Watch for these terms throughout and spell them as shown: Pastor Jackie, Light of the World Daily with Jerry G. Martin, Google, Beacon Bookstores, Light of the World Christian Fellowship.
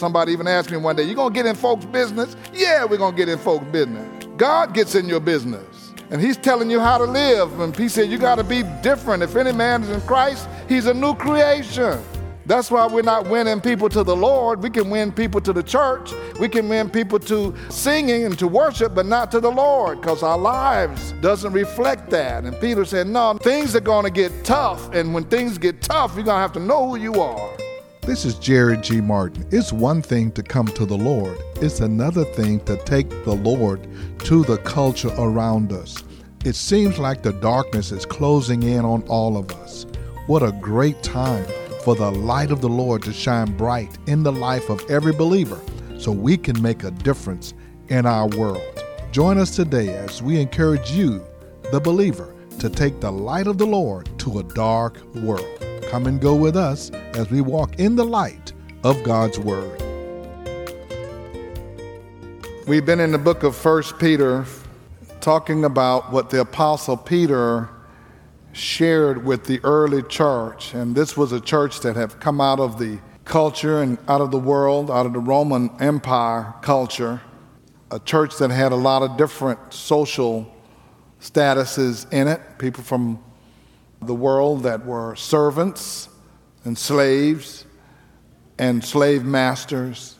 Somebody even asked me one day, you going to get in folks' business? Yeah, we're going to get in folks' business. God gets in your business, and he's telling you how to live. And he said, you got to be different. If any man is in Christ, he's a new creation. That's why we're not winning people to the Lord. We can win people to the church. We can win people to singing and to worship, but not to the Lord, because our lives doesn't reflect that. And Peter said, no, things are going to get tough. And when things get tough, you're going to have to know who you are. This is Jerry G. Martin. It's one thing to come to the Lord. It's another thing to take the Lord to the culture around us. It seems like the darkness is closing in on all of us. What a great time for the light of the Lord to shine bright in the life of every believer so we can make a difference in our world. Join us today as we encourage you, the believer, to take the light of the Lord to a dark world. Come and go with us as we walk in the light of God's Word. We've been in the book of 1 Peter talking about what the Apostle Peter shared with the early church, and this was a church that had come out of the culture and out of the world, out of the Roman Empire culture, a church that had a lot of different social statuses in it, people from the world that were servants and slave masters.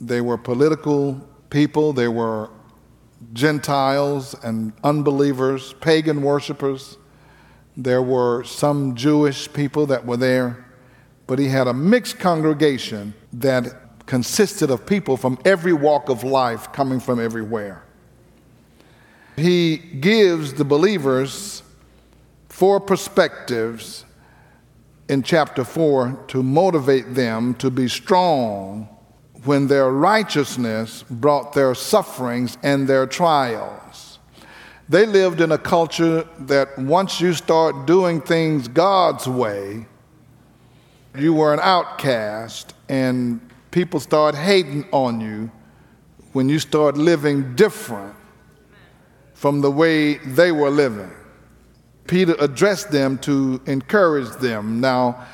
They were political people, they were Gentiles and unbelievers, pagan worshipers. There were some Jewish people that were there, but he had a mixed congregation that consisted of people from every walk of life, coming from everywhere. He gives the believers 4 perspectives in chapter 4 to motivate them to be strong when their righteousness brought their sufferings and their trials. They lived in a culture that once you start doing things God's way, you were an outcast, and people start hating on you when you start living different from the way they were living. Peter addressed them to encourage them. Now,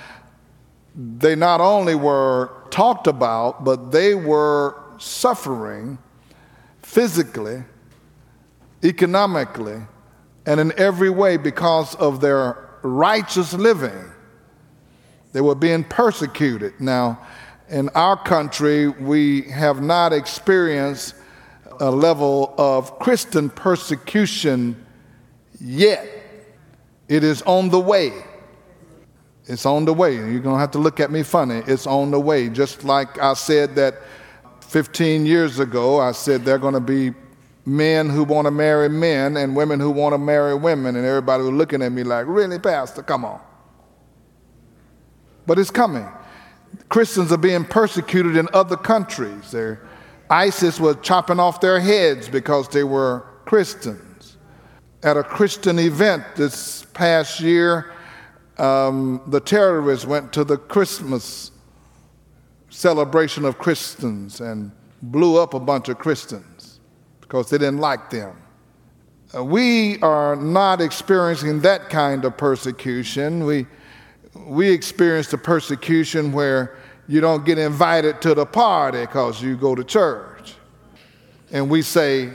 they not only were talked about, but they were suffering physically, economically, and in every way because of their righteous living. They were being persecuted. Now, in our country, we have not experienced a level of Christian persecution yet. It is on the way. It's on the way. You're going to have to look at me funny. It's on the way. Just like I said that 15 years ago, I said there are going to be men who want to marry men and women who want to marry women, and everybody was looking at me like, really, Pastor? Come on. But it's coming. Christians are being persecuted in other countries. ISIS was chopping off their heads because they were Christians. At a Christian event this past year, the terrorists went to the Christmas celebration of Christians and blew up a bunch of Christians because they didn't like them. We are not experiencing that kind of persecution. We experience the persecution where you don't get invited to the party because you go to church. And we say,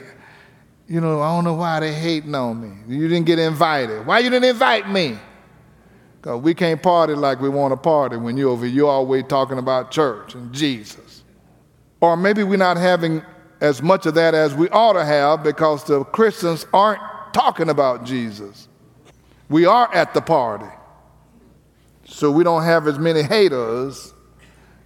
you know, I don't know why they hating on me. You didn't get invited. Why you didn't invite me? We can't party like we want to party when you're over. You're always talking about church and Jesus. Or maybe we're not having as much of that as we ought to have because the Christians aren't talking about Jesus. We are at the party. So we don't have as many haters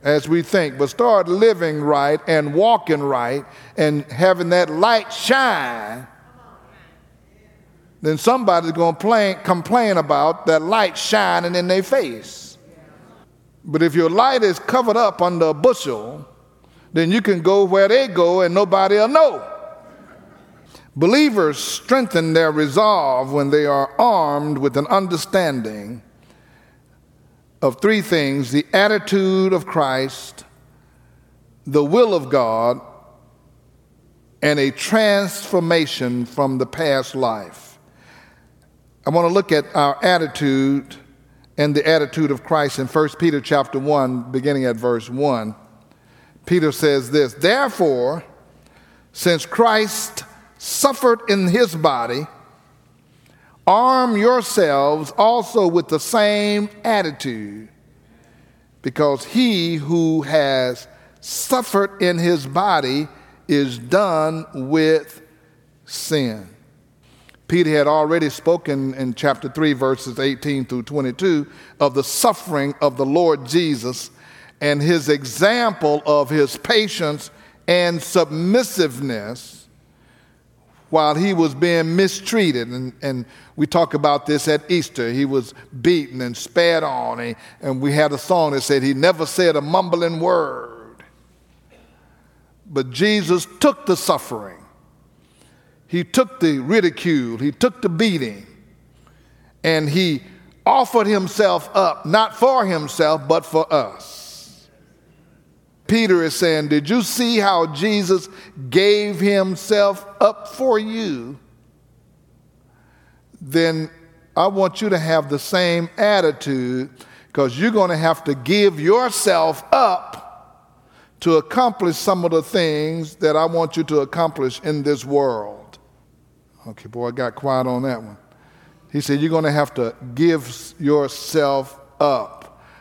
as we think. But start living right and walking right and having that light shine. Then somebody's going to complain about that light shining in their face. But if your light is covered up under a bushel, then you can go where they go and nobody will know. Believers strengthen their resolve when they are armed with an understanding of 3 things: the attitude of Christ, the will of God, and a transformation from the past life. I want to look at our attitude and the attitude of Christ in 1 Peter chapter 1, beginning at verse 1. Peter says this, therefore, since Christ suffered in his body, arm yourselves also with the same attitude, because he who has suffered in his body is done with sin. Peter had already spoken in chapter 3, verses 18 through 22, of the suffering of the Lord Jesus and his example of his patience and submissiveness while he was being mistreated. And we talk about this at Easter. He was beaten and spat on, and we had a song that said he never said a mumbling word. But Jesus took the suffering. He took the ridicule. He took the beating. And he offered himself up, not for himself, but for us. Peter is saying, did you see how Jesus gave himself up for you? Then I want you to have the same attitude, because you're going to have to give yourself up to accomplish some of the things that I want you to accomplish in this world. Okay, boy, I got quiet on that one. He said, you're going to have to give yourself up.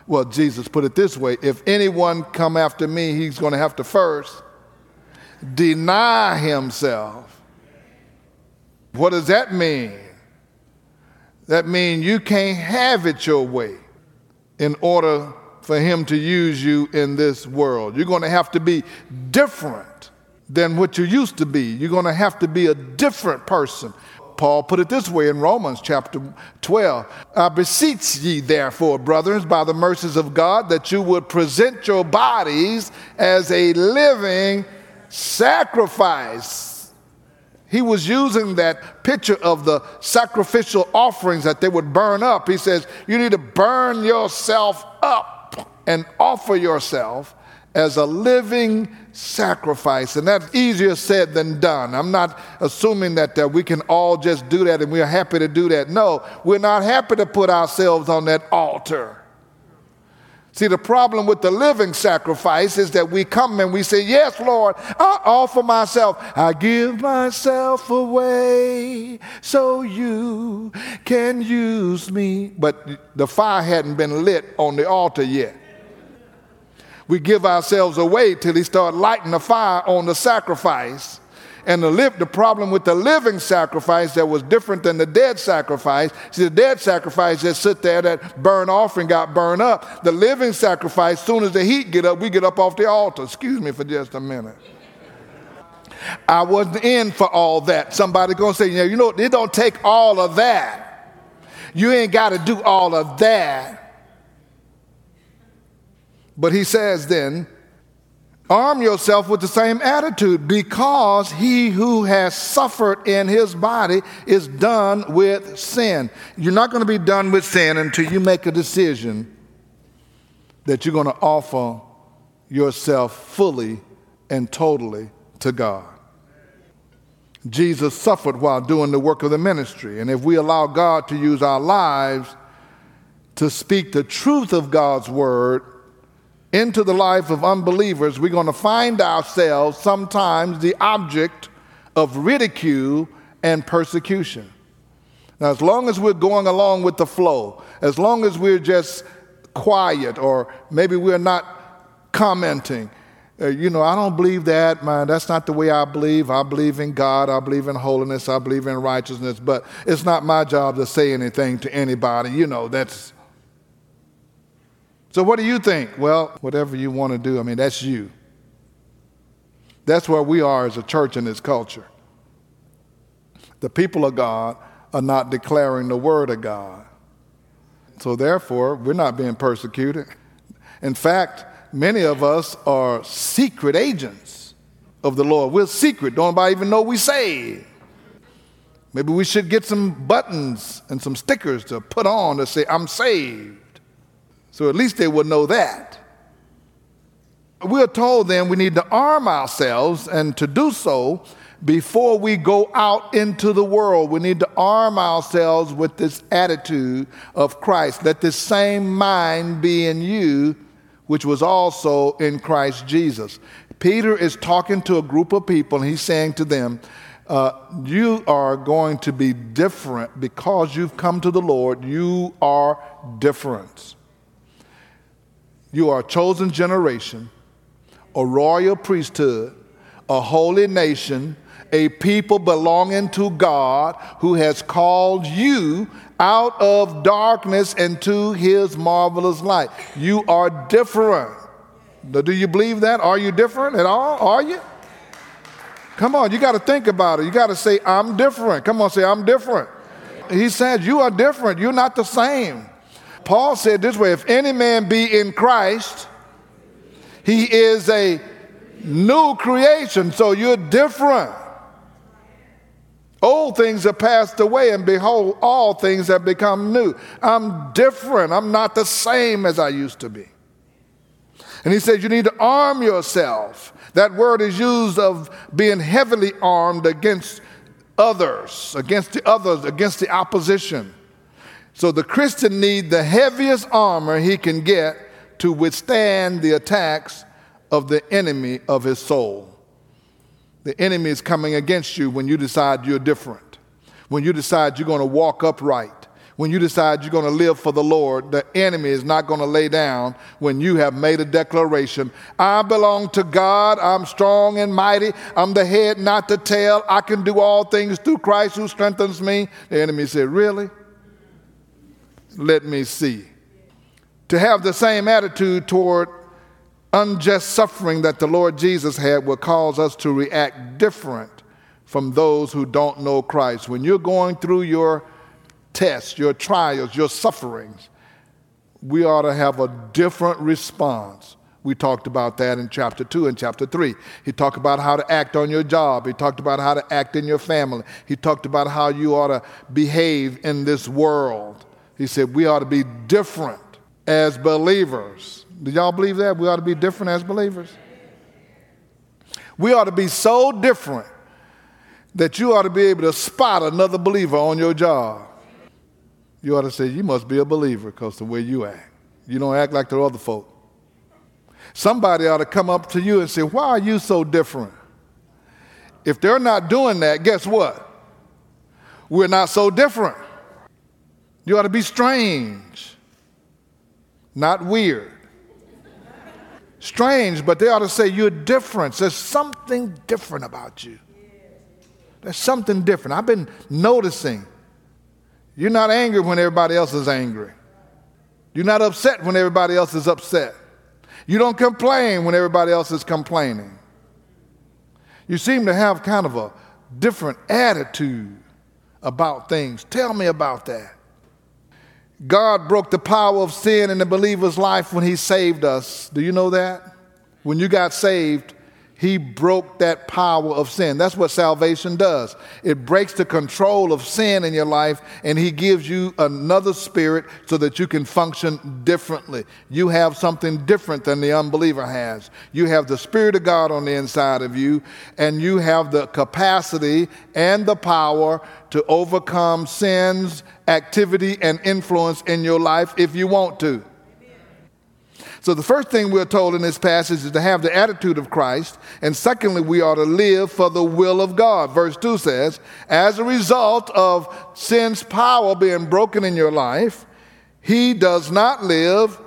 Well, Jesus put it this way, if anyone come after me, he's going to have to first deny himself. What does that mean? That means you can't have it your way in order for him to use you in this world. You're going to have to be different than what you used to be. You're going to have to be a different person. Paul put it this way in Romans chapter 12. I beseech ye therefore, brethren, by the mercies of God, that you would present your bodies as a living sacrifice. He was using that picture of the sacrificial offerings that they would burn up. He says, you need to burn yourself up and offer yourself as a living sacrifice. And that's easier said than done. I'm not assuming that we can all just do that and we're happy to do that. No, we're not happy to put ourselves on that altar. See, the problem with the living sacrifice is that we come and we say, yes, Lord, I offer myself. I give myself away so you can use me. But the fire hadn't been lit on the altar yet. We give ourselves away till he starts lighting the fire on the sacrifice. And the problem with the living sacrifice that was different than the dead sacrifice, see, the dead sacrifice just sit there, that burnt offering got burned up. The living sacrifice, soon as the heat get up, we get up off the altar. Excuse me for just a minute. I wasn't in for all that. Somebody going to say, you know, it don't take all of that. You ain't got to do all of that. But he says then, arm yourself with the same attitude, because he who has suffered in his body is done with sin. You're not going to be done with sin until you make a decision that you're going to offer yourself fully and totally to God. Jesus suffered while doing the work of the ministry. And if we allow God to use our lives to speak the truth of God's word into the life of unbelievers, we're going to find ourselves sometimes the object of ridicule and persecution. Now, as long as we're going along with the flow, as long as we're just quiet, or maybe we're not commenting, I don't believe that, man, that's not the way I believe. I believe in God, I believe in holiness, I believe in righteousness, but it's not my job to say anything to anybody, that's... So what do you think? Well, whatever you want to do, that's you. That's where we are as a church in this culture. The people of God are not declaring the word of God. So therefore, we're not being persecuted. In fact, many of us are secret agents of the Lord. We're secret. Don't nobody even know we saved. Maybe we should get some buttons and some stickers to put on to say, I'm saved. So at least they would know that. We're told then we need to arm ourselves, and to do so before we go out into the world, we need to arm ourselves with this attitude of Christ. Let this same mind be in you, which was also in Christ Jesus. Peter is talking to a group of people, and he's saying to them, you are going to be different because you've come to the Lord. You are different. You are a chosen generation, a royal priesthood, a holy nation, a people belonging to God who has called you out of darkness into his marvelous light. You are different. Do you believe that? Are you different at all? Are you? Come on, you got to think about it. You got to say, I'm different. Come on, say, I'm different. He said, you are different. You're not the same. Paul said this way, if any man be in Christ, he is a new creation. So you're different. Old things are passed away, and behold, all things have become new. I'm different. I'm not the same as I used to be. And he says you need to arm yourself. That word is used of being heavily armed against others, against the opposition. So the Christian needs the heaviest armor he can get to withstand the attacks of the enemy of his soul. The enemy is coming against you when you decide you're different, when you decide you're going to walk upright, when you decide you're going to live for the Lord. The enemy is not going to lay down when you have made a declaration. I belong to God. I'm strong and mighty. I'm the head, not the tail. I can do all things through Christ who strengthens me. The enemy said, really? Let me see. To have the same attitude toward unjust suffering that the Lord Jesus had will cause us to react different from those who don't know Christ. When you're going through your tests, your trials, your sufferings, we ought to have a different response. We talked about that in chapter 2 and chapter 3. He talked about how to act on your job. He talked about how to act in your family. He talked about how you ought to behave in this world. He said we ought to be different as believers. Do y'all believe that? We ought to be different as believers. We ought to be so different that you ought to be able to spot another believer on your job. You ought to say, you must be a believer because the way you act. You don't act like the other folk. Somebody ought to come up to you and say, why are you so different? If they're not doing that, guess what? We're not so different. You ought to be strange, not weird. Strange, but they ought to say you're different. There's something different about you. There's something different. I've been noticing. You're not angry when everybody else is angry. You're not upset when everybody else is upset. You don't complain when everybody else is complaining. You seem to have kind of a different attitude about things. Tell me about that. God broke the power of sin in the believer's life when he saved us. Do you know that? When you got saved, he broke that power of sin. That's what salvation does. It breaks the control of sin in your life, and he gives you another spirit so that you can function differently. You have something different than the unbeliever has. You have the Spirit of God on the inside of you, and you have the capacity and the power to overcome sin's activity and influence in your life if you want to. So the first thing we're told in this passage is to have the attitude of Christ. And secondly, we are to live for the will of God. Verse 2 says, as a result of sin's power being broken in your life, he does not live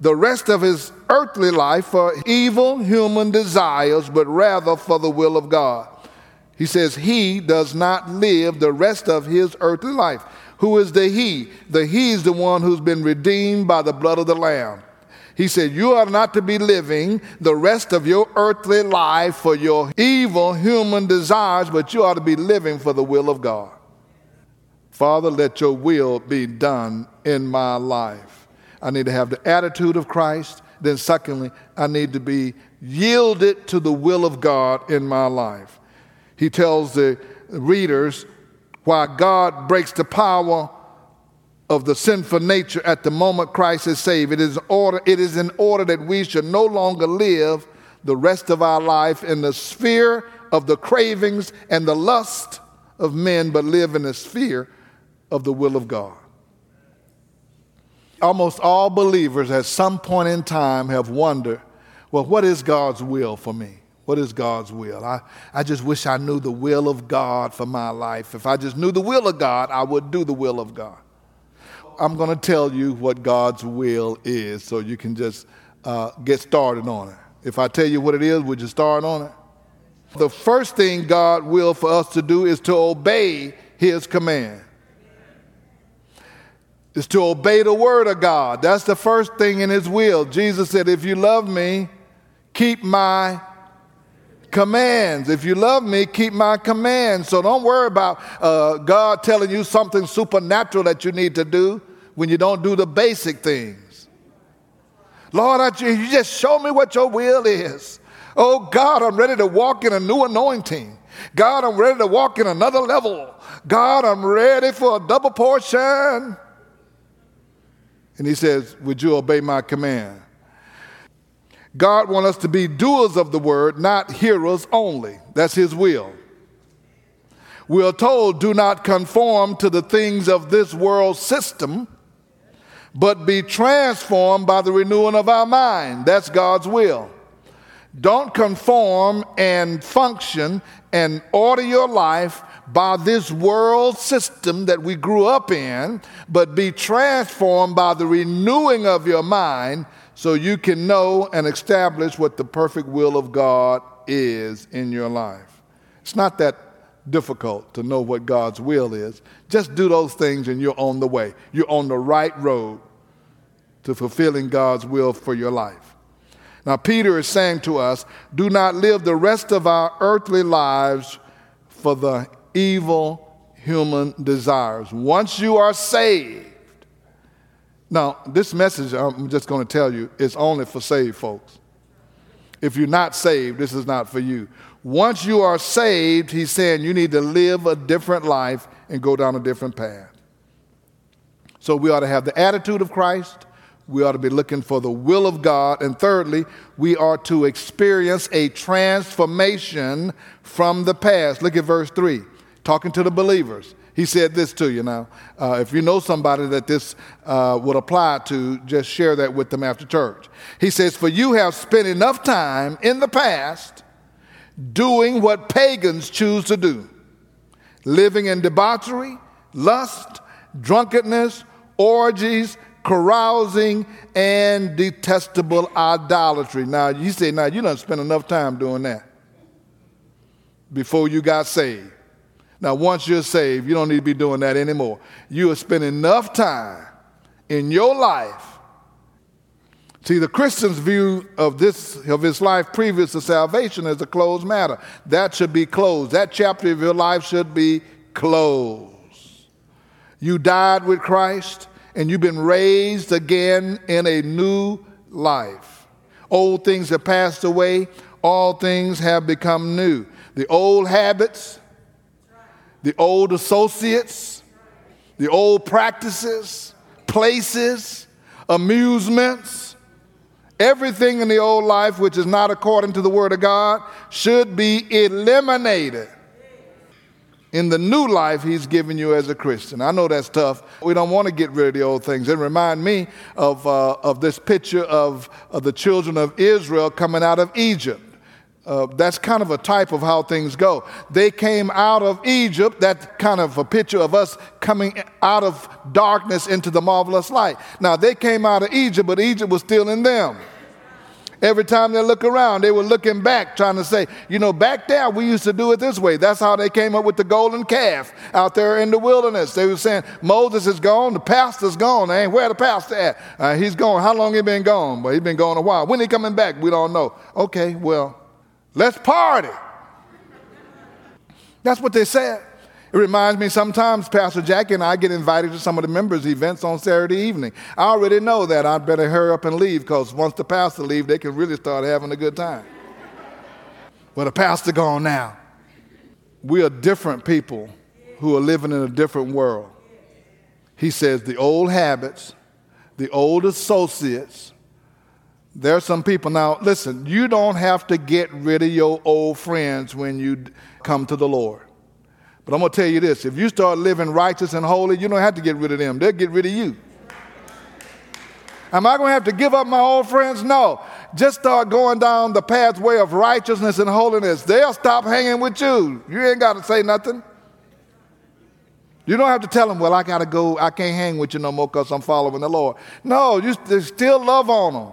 the rest of his earthly life for evil human desires, but rather for the will of God. He says he does not live the rest of his earthly life. Who is the he? The he is the one who's been redeemed by the blood of the Lamb. He said, you are not to be living the rest of your earthly life for your evil human desires, but you ought to be living for the will of God. Father, let your will be done in my life. I need to have the attitude of Christ. Then secondly, I need to be yielded to the will of God in my life. He tells the readers why God breaks the power of the sinful nature at the moment Christ is saved. It is in order that we should no longer live the rest of our life in the sphere of the cravings and the lust of men, but live in the sphere of the will of God. almost all believers at some point in time have wondered, well, what is God's will for me? What is God's will? I just wish I knew the will of God for my life. If I just knew the will of God, I would do the will of God. I'm going to tell you what God's will is so you can just get started on it. If I tell you what it is, would you start on it? The first thing God will for us to do is to obey his command. Is to obey the word of God. That's the first thing in his will. Jesus said, if you love me, keep my commands. If you love me, keep my commands. So don't worry about God telling you something supernatural that you need to do when you don't do the basic things. Lord, you just show me what your will is. Oh God, I'm ready to walk in a new anointing. God, I'm ready to walk in another level. God, I'm ready for a double portion. And he says, would you obey my command? God wants us to be doers of the word, not hearers only. That's his will. We are told, do not conform to the things of this world system, but be transformed by the renewing of our mind. That's God's will. Don't conform and function and order your life by this world system that we grew up in, but be transformed by the renewing of your mind so you can know and establish what the perfect will of God is in your life. It's not that difficult to know what God's will is. Just do those things and you're on the way. You're on the right road to fulfilling God's will for your life. Now, Peter is saying to us, do not live the rest of our earthly lives for the evil human desires. Once you are saved. Now, this message, I'm just going to tell you, is only for saved folks. If you're not saved, this is not for you. Once you are saved, he's saying you need to live a different life and go down a different path. So we ought to have the attitude of Christ. We ought to be looking for the will of God. And thirdly, we are to experience a transformation from the past. Look at verse 3. Talking to the believers. He said this to you now. If you know somebody that this would apply to, just share that with them after church. He says, for you have spent enough time in the past doing what pagans choose to do, living in debauchery, lust, drunkenness, orgies, carousing, and detestable idolatry. Now, you say, now, you done spent enough time doing that before you got saved. Now, once you're saved, you don't need to be doing that anymore. You have spent enough time in your life. See, the Christian's view of his life previous to salvation is a closed matter. That should be closed. That chapter of your life should be closed. You died with Christ, and you've been raised again in a new life. Old things have passed away. All things have become new. The old habits, the old associates, the old practices, places, amusements, everything in the old life which is not according to the word of God should be eliminated in the new life he's given you as a Christian. I know that's tough. We don't want to get rid of the old things. It reminds me of this picture of the children of Israel coming out of Egypt. That's kind of a type of how things go. They came out of Egypt, that kind of a picture of us coming out of darkness into the marvelous light. Now, they came out of Egypt, but Egypt was still in them. Every time they look around, they were looking back, trying to say, you know, back there, we used to do it this way. That's how they came up with the golden calf out there in the wilderness. They were saying, Moses is gone, the pastor's gone. Ain't where the pastor at? He's gone. How long he been gone? Well, he's been gone a while. When he coming back? We don't know. Okay, well, let's party. That's what they said. It reminds me sometimes Pastor Jackie and I get invited to some of the members' events on Saturday evening. I already know that I'd better hurry up and leave because once the pastor leaves, they can really start having a good time. Well, the pastor gone now. We are different people who are living in a different world. He says the old habits, the old associates. There are some people. Now, listen, you don't have to get rid of your old friends when you come to the Lord. But I'm going to tell you this. If you start living righteous and holy, you don't have to get rid of them. They'll get rid of you. Am I going to have to give up my old friends? No. Just start going down the pathway of righteousness and holiness. They'll stop hanging with you. You ain't got to say nothing. You don't have to tell them, well, I got to go. I can't hang with you no more because I'm following the Lord. No, you still love on them.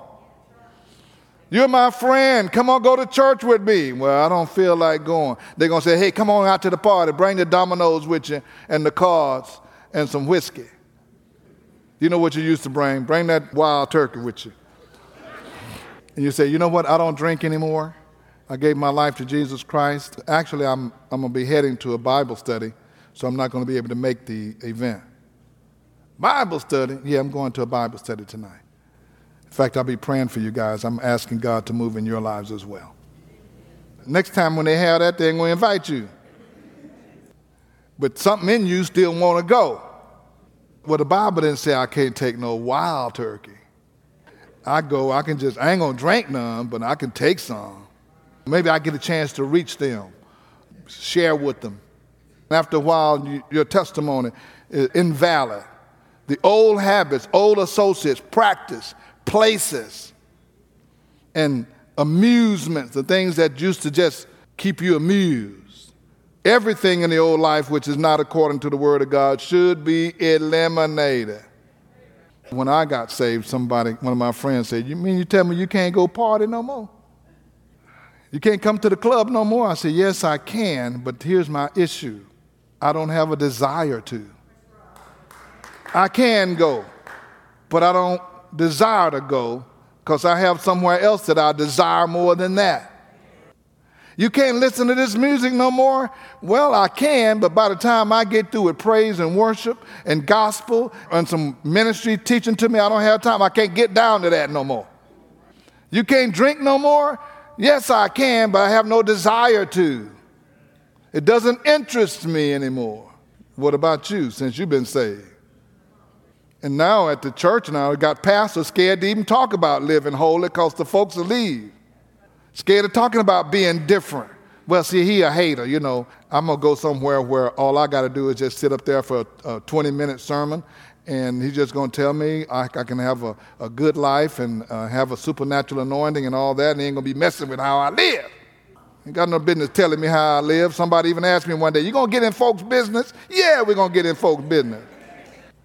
You're my friend. Come on, go to church with me. Well, I don't feel like going. They're going to say, hey, come on out to the party. Bring the dominoes with you and the cards and some whiskey. You know what you used to bring? Bring that wild turkey with you. And you say, you know what? I don't drink anymore. I gave my life to Jesus Christ. Actually, I'm going to be heading to a Bible study, so I'm not going to be able to make the event. Bible study? Yeah, I'm going to a Bible study tonight. In fact, I'll be praying for you guys. I'm asking God to move in your lives as well. Next time when they have that, they're going to invite you. But something in you still want to go. Well, the Bible didn't say I can't take no wild turkey. I ain't going to drink none, but I can take some. Maybe I get a chance to reach them, share with them. After a while, your testimony is invalid. The old habits, old associates, practice, places and amusements, the things that used to just keep you amused. Everything in the old life which is not according to the Word of God should be eliminated. When I got saved, one of my friends said, you mean you tell me you can't go party no more? You can't come to the club no more? I said, yes, I can, but here's my issue. I don't have a desire to. I can go, but I don't desire to go because I have somewhere else that I desire more than that. You can't listen to this music no more? Well, I can, but by the time I get through with praise and worship and gospel and some ministry teaching to me, I don't have time. I can't get down to that no more. You can't drink no more? Yes, I can, but I have no desire to. It doesn't interest me anymore. What about you since you've been saved? And now at the church now, we got pastors scared to even talk about living holy because the folks will leave. Scared of talking about being different. Well, see, he a hater, you know. I'm going to go somewhere where all I got to do is just sit up there for a 20-minute sermon, and he's just going to tell me I can have a good life and have a supernatural anointing and all that, and he ain't going to be messing with how I live. Ain't got no business telling me how I live. Somebody even asked me one day, you going to get in folks' business? Yeah, we're going to get in folks' business.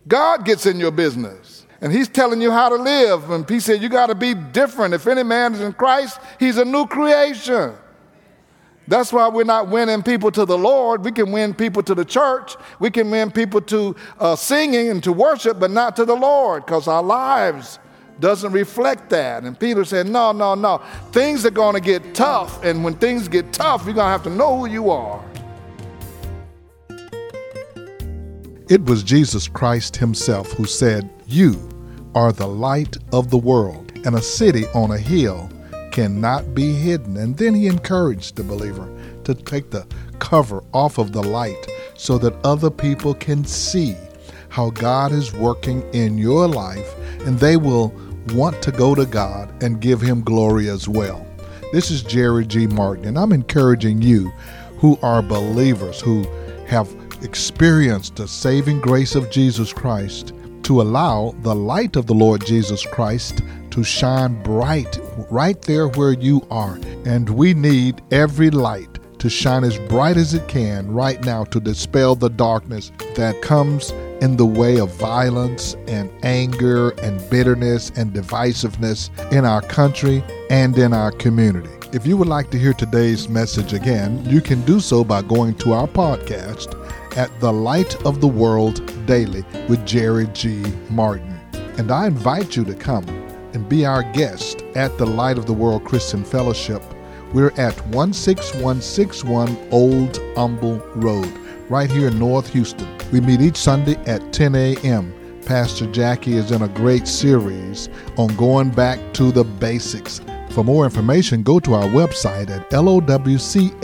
God gets in your business, and he's telling you how to live. And he said, you got to be different. If any man is in Christ, he's a new creation. That's why we're not winning people to the Lord. We can win people to the church. We can win people to singing and to worship, but not to the Lord, because our lives doesn't reflect that. And Peter said, no. Things are going to get tough, and when things get tough, you're going to have to know who you are. It was Jesus Christ himself who said, you are the light of the world, and a city on a hill cannot be hidden. And then he encouraged the believer to take the cover off of the light so that other people can see how God is working in your life, and they will want to go to God and give him glory as well. This is Jerry G. Martin, and I'm encouraging you who are believers, who have experienced the saving grace of Jesus Christ, to allow the light of the Lord Jesus Christ to shine bright right there where you are. And we need every light to shine as bright as it can right now to dispel the darkness that comes in the way of violence and anger and bitterness and divisiveness in our country and in our community. If you would like to hear today's message again, you can do so by going to our podcast at The Light of the World Daily with Jerry G. Martin. And I invite you to come and be our guest at the Light of the World Christian Fellowship. We're at 16161 Old Humble Road, right here in North Houston. We meet each Sunday at 10 a.m. Pastor Jackie is in a great series on going back to the basics. For more information, go to our website at lowcf.org.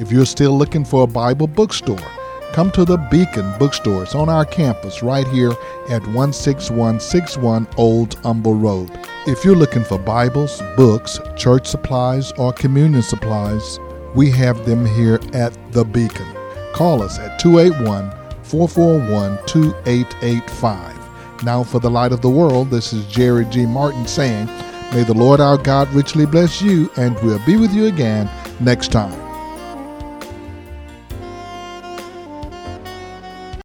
If you're still looking for a Bible bookstore, come to the Beacon Bookstores on our campus right here at 16161 Old Humble Road. If you're looking for Bibles, books, church supplies, or communion supplies, we have them here at the Beacon. Call us at 281-441-2885. Now for the Light of the World, this is Jerry G. Martin saying, may the Lord our God richly bless you, and we'll be with you again next time.